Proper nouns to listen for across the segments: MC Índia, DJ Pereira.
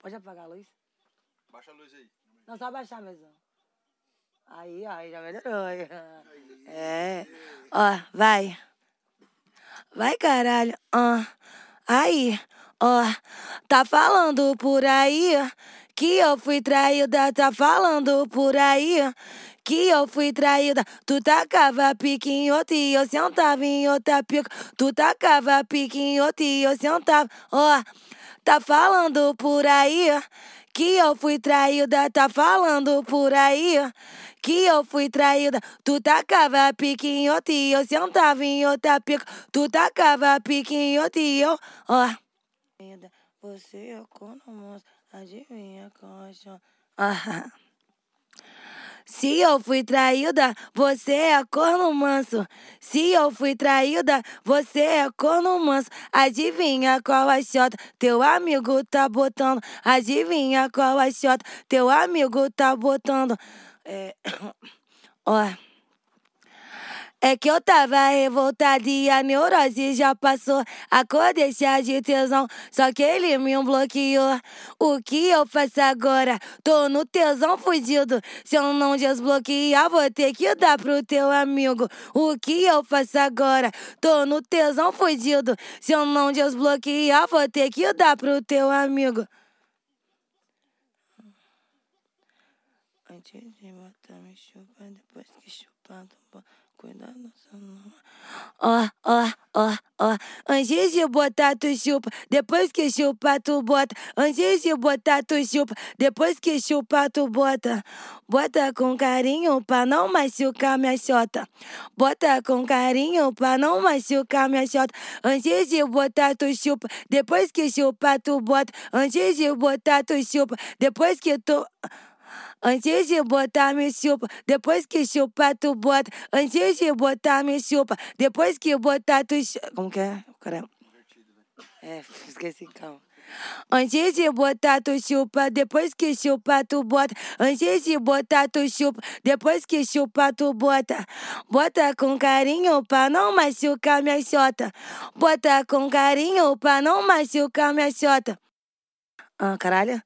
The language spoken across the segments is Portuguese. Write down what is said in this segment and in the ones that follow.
Pode apagar a luz? Baixa a luz aí. Não, só baixar mesmo. Aí, ó, já melhorou. É. Ó, vai. Vai, caralho. Aí, ó. Tá falando por aí que eu fui traída. Tá falando por aí que eu fui traída. Tu tacava pique em outro e eu sentava em outra pica. Tu tacava pique em outro e eu sentava. Ó, tá falando por aí que eu fui traída, tá falando por aí que eu fui traída. Tu tacava pique em outro e eu sentava em outra pica. Tu tacava pique em outro e eu, ó. Você é como adivinha como. Aham. Se eu fui traída, você é corno manso. Se eu fui traída, você é corno manso. Adivinha qual a xota teu amigo tá botando. Adivinha qual a xota teu amigo tá botando. É... Ó... É que eu tava revoltada e a neurose já passou. Acordei cheia de tesão, só que ele me bloqueou. O que eu faço agora? Tô no tesão fudido. Se eu não desbloquear, vou ter que dar pro teu amigo. O que eu faço agora? Tô no tesão fudido. Se eu não desbloquear, vou ter que dar pro teu amigo. Antes de matar, me chupa, depois que chupar, tô... Cuidado, ó, ó, ó, ó. Antes de botar, tu chupa. Depois que chupa, tu bota. Antes de botar, tu chupa. Depois que chupa, tu bota. Bota com carinho pra não machucar minha xota. Bota com carinho pra não machucar minha xota. Antes de botar, tu chupa. Depois que chupa, tu bota. Antes de botar, tu chupa. Depois que tu... Antes de botar, me chupa. Depois que chupa, tu bota. Antes de botar, me chupa. Depois que botar, tu chupa. Como que é? Caramba. É, esqueci, calma. Antes de botar, tu chupa. Depois que chupa, tu bota. Antes de botar, tu chupa. Depois que chupa, tu bota. Bota com carinho pra não machucar minha xota. Bota com carinho pra não machucar minha xota. Ah, caralho.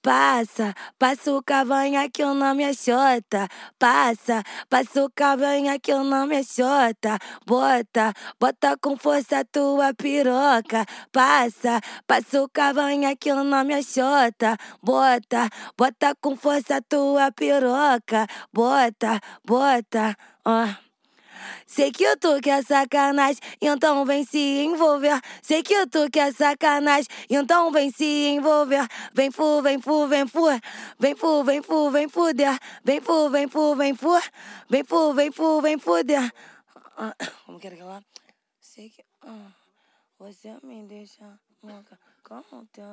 Passa, passa o cavanhaque, o nome é xota. Passa, passa o cavanhaque, o nome é xota. Bota, bota com força tua piroca. Passa, passa o cavanhaque, o nome é xota. Bota, bota com força tua piroca. Bota, bota, ó. Sei que tu quer sacanagem, então vem se envolver. Sei que tu quer sacanagem, então vem se envolver. Vem fu, vem fu, vem fu. Vem fu, vem fu, vem fuder. Vem fu, vem fu, vem fu. Vem fu, vem fu, vem fuder. Como que era que lá? Sei que... Você me deixa louca como teu...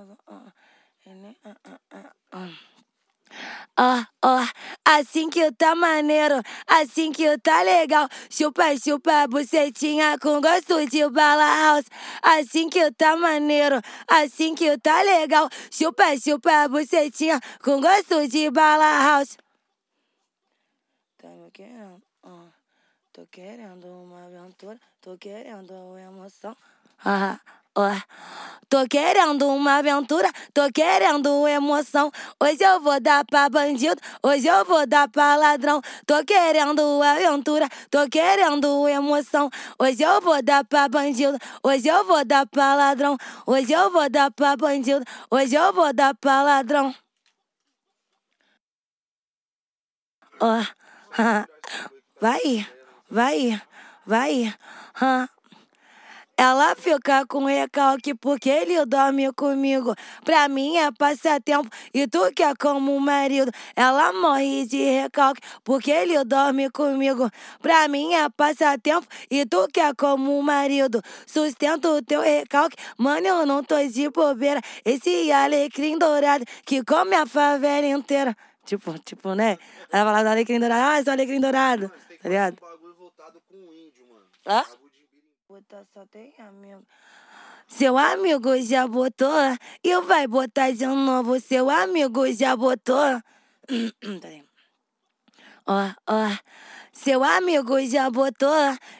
Ó, ó, assim que tá maneiro, assim que tá legal. Chupa, chupa, bucetinha com gosto de bala house. Assim que tá maneiro, assim que tá legal. Chupa, chupa, bucetinha com gosto de bala house. Tá me querendo, ó. Tô querendo uma aventura, tô querendo emoção. Aham. Tô querendo uma aventura, tô querendo emoção. Hoje eu vou dar pra bandido, hoje eu vou dar pra ladrão. Tô querendo aventura, tô querendo emoção. Hoje eu vou dar pra bandido, hoje eu vou dar pra ladrão. Hoje eu vou dar pra bandido, hoje eu vou dar pra ladrão. Ó, vai, vai, vai, Ela fica com recalque porque ele dorme comigo. Pra mim é passatempo e tu que é como um marido. Ela morre de recalque porque ele dorme comigo. Pra mim é passatempo e tu que é como um marido. Sustento o teu recalque, mano, eu não tô de bobeira. Esse alecrim dourado que come a favela inteira. Tipo, né? Ela fala do alecrim dourado. Ah, esse é o alecrim dourado. Tá ligado? Hã? Só tem amigo. Seu amigo já botou e vai botar de novo. Seu amigo já botou. ó. Seu amigo já botou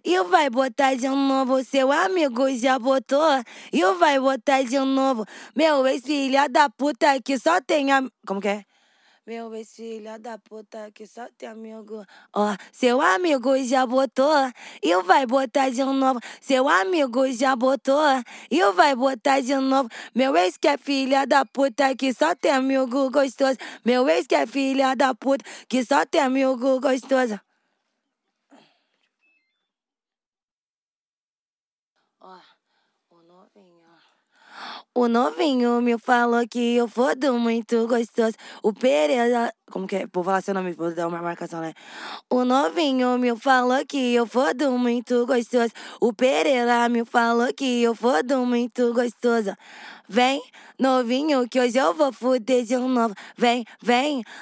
e vai botar de novo. Seu amigo já botou e vai botar de novo. Meu ex-filha da puta que só tem a... Como que é? Meu ex-filha da puta que só tem amigo. Ó, seu amigo já botou e vai botar de novo. Seu amigo já botou e vai botar de novo. Meu ex que é filha da puta que só tem amigo gostoso. Meu ex que é filha da puta que só tem amigo gostoso. Ó, o novinho. O novinho me falou que eu fodo muito gostoso. O Pereira... Como que é? Vou falar seu nome, vou dar uma marcação, né? O novinho me falou que eu fodo muito gostoso. O Pereira me falou que eu fodo muito gostoso. Vem, novinho, que hoje eu vou foder de novo. Vem,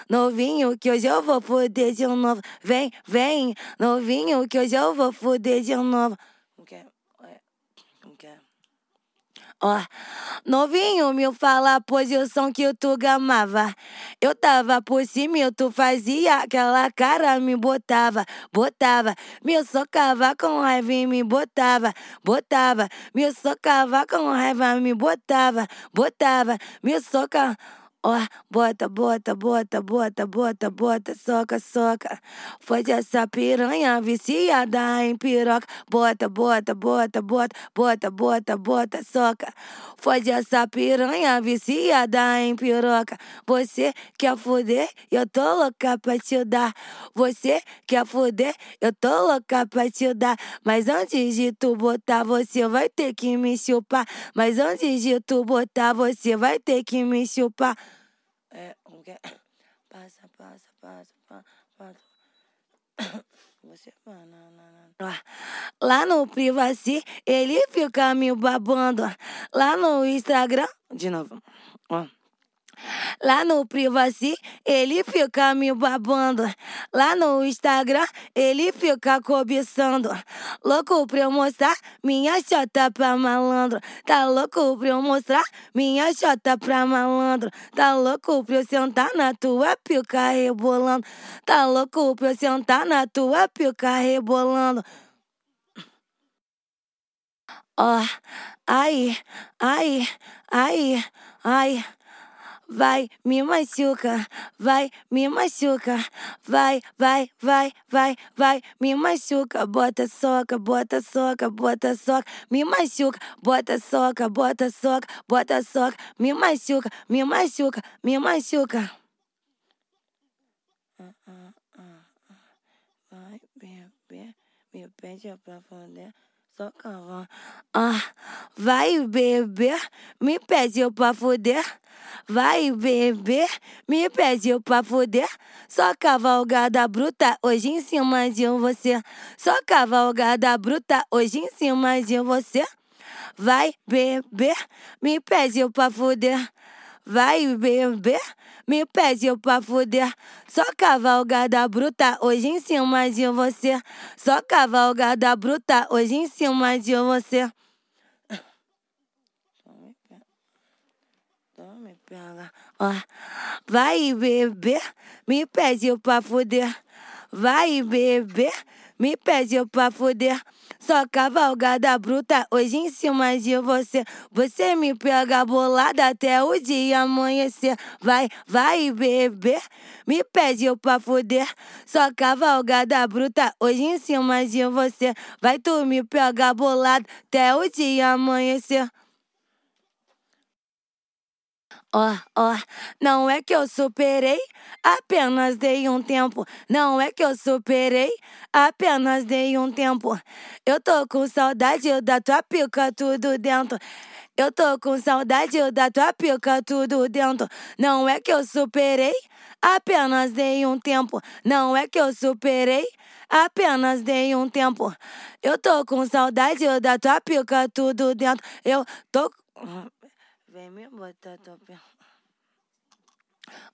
novinho, que hoje eu vou foder de novo. Vem, novinho, que hoje eu vou foder de novo. Como que é? Ó, novinho me fala a posição que tu gamava. Eu tava por cima e tu fazia aquela cara, me botava. Me socava com raiva e me botava. Me socava com raiva, me botava. Me socava... Ó, bota, soca. Fode essa piranha viciada em piroca. Bota, soca. Fode essa piranha viciada em piroca. Você quer foder? Eu tô louca pra te dar. Você quer foder? Eu tô louca pra te dar. Mas antes de tu botar, você vai ter que me chupar. É, como que é? Passa. Você... Lá no Privacy, ele fica me babando. Lá no Instagram... De novo. Ó. Lá no Privacy, ele fica me babando. Lá no Instagram, ele fica cobiçando. Louco pra eu mostrar minha chota pra malandro. Tá louco pra eu mostrar minha chota pra malandro. Tá louco pra eu sentar na tua pica rebolando. Tá louco pra eu sentar na tua pica rebolando. Ó, oh, ai. Vai, me machuca, vai, me machuca, bota soca, me machuca, bota soca, me machuca. Vai, bebê, me pede pra foder. Ah, vai beber, me pediu pra foder. Vai beber, me pediu pra foder. Só cavalgada bruta hoje em cima de você. Vai beber, me pediu pra foder. Vai beber, me pediu pra foder. Só cavalgada bruta hoje em cima de você. Tome pega. Ó. Vai beber, me pediu pra foder. Vai beber, me pediu pra foder. Só cavalgada bruta hoje em cima de você. Você me pega bolada até o dia amanhecer. Vai beber, me pediu pra foder. Só cavalgada bruta hoje em cima de você. Vai tu me pega bolada até o dia amanhecer. Ó, não é que eu superei, apenas dei um tempo. Eu tô com saudade da tua pica, tudo dentro. Não é que eu superei, apenas dei um tempo. Eu tô com saudade da tua pica, tudo dentro. Eu tô... Vem me botar tua perna.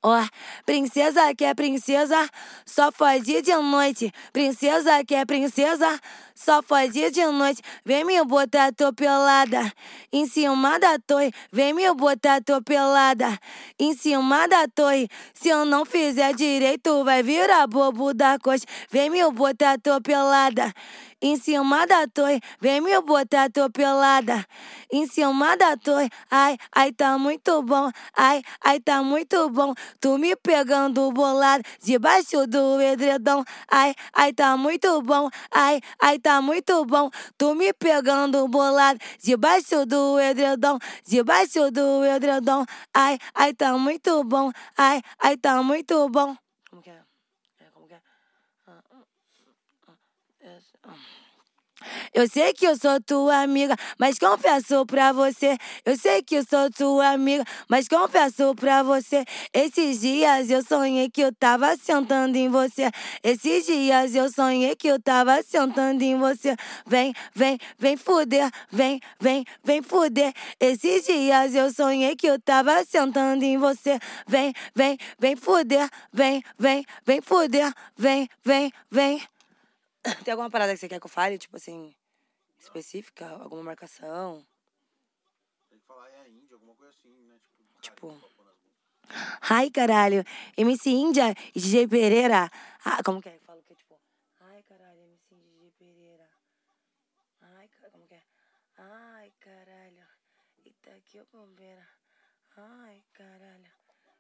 Ó, princesa que é princesa, só foge de noite. Princesa que é princesa, só foge de noite. Vem me botar atropelada em cima da torre. Vem me botar atropelada em cima da torre. Se eu não fizer direito, vai virar bobo da coxa. Vem me botar atropelada em cima da torre. Vem me botar atropelada em cima da torre. Ai, ai, tá muito bom. Ai, ai, tá muito bom. Tu me pegando bolado debaixo do edredom. Ai, ai, tá muito bom. Ai, ai, tá muito bom. Tu me pegando bolado debaixo do edredom. Debaixo do edredom. Ai, ai, tá muito bom. Ai, ai, tá muito bom. Como que é? Eu sei que eu sou tua amiga, mas confesso pra você. Eu sei que eu sou tua amiga, mas confesso pra você. Esses dias eu sonhei que eu tava sentando em você. Esses dias eu sonhei que eu tava sentando em você. Vem, vem, vem fuder. Vem, vem, vem fuder. Esses dias eu sonhei que eu tava sentando em você. Vem, vem, vem fuder. Vem, vem, vem fuder. Vem, vem, vem. Tem alguma parada que você quer que eu fale, tipo assim, específica? Alguma marcação? Tem que falar é Índia, alguma coisa assim, né? Tipo... Ai, caralho, MC Índia e DJ Pereira. Ah, como que é? Fala o que, tipo... Ai, caralho, MC Índia e DJ Pereira. Ai, caralho, como que é? Ai, caralho, eita que eu bombeira. Ai, caralho.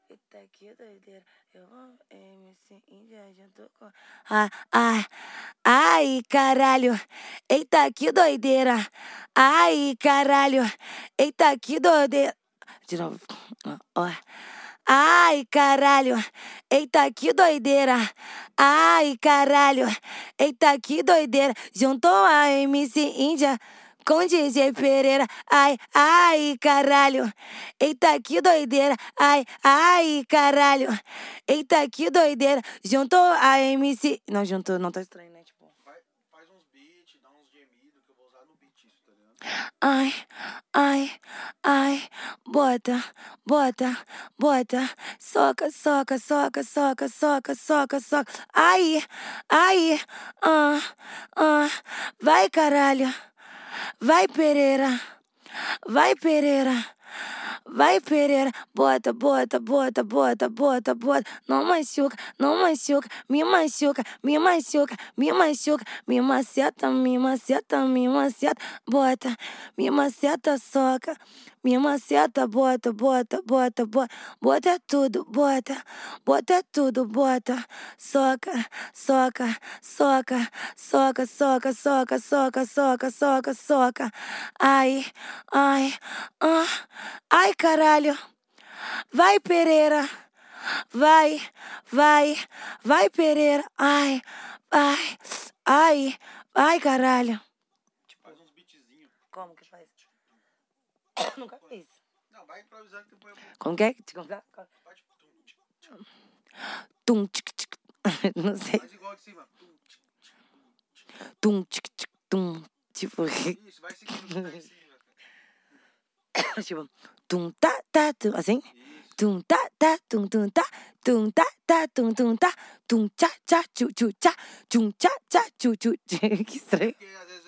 Eita, que doideira. Eu amo MC Índia, adiantou com... Ai, ai, ai, caralho. Eita, que doideira. Ai, caralho. Eita, que doideira. De novo. Ó. Ai, caralho. Eita, que doideira. Ai, caralho. Eita, que doideira. Juntou a MC Índia com DJ Pereira. Ai, ai, caralho. Eita, que doideira. Ai, ai, caralho. Eita, que doideira. Juntou a MC... Não, juntou, não tá estranho, né? Tipo... Faz uns beats, dá uns gemidos que eu vou usar no beat, isso, tá ligado? Ai, ai, ai. Bota, bota, bota. Soca, soca, soca, soca, soca, soca, soca. Ai, ai. Ah, ah. Vai, caralho. Vai, Pereira. Vai, Pereira. Vai, Pereira. Bota, bota, bota, bota, bota, bota. Não machuca, não machuca. Me machuca, me machuca, me machuca. Me maceta, me maceta, me maceta. Bota, me maceta, soca. Me maceta, bota, bota, bota, bota. Bota tudo, bota. Bota tudo, bota. Soca, soca, soca. Soca, soca, soca, soca, soca, soca, soca. Ai, ai, ah. Ai, caralho. Vai, Pereira. Vai, vai, vai, Pereira. Ai, ai, ai, ai, caralho. Tipo, faz uns beatzinhos. Como que faz? Nunca fiz. Não, vai improvisando que depois eu vou... Como que é? Vai tipo... Tum, tic, tic. Não sei. Faz igual de cima. Tum, tic, tic, tum. Tipo... Isso, vai seguindo de cima. Tipo, tum tá tá tum, assim? Tum tá tá tum tum tá, tum tá tá tum tum tá, tum tcha tcha tchu tchu tcha, tchum tcha tcha tchu tchu. Que estranho. Porque às vezes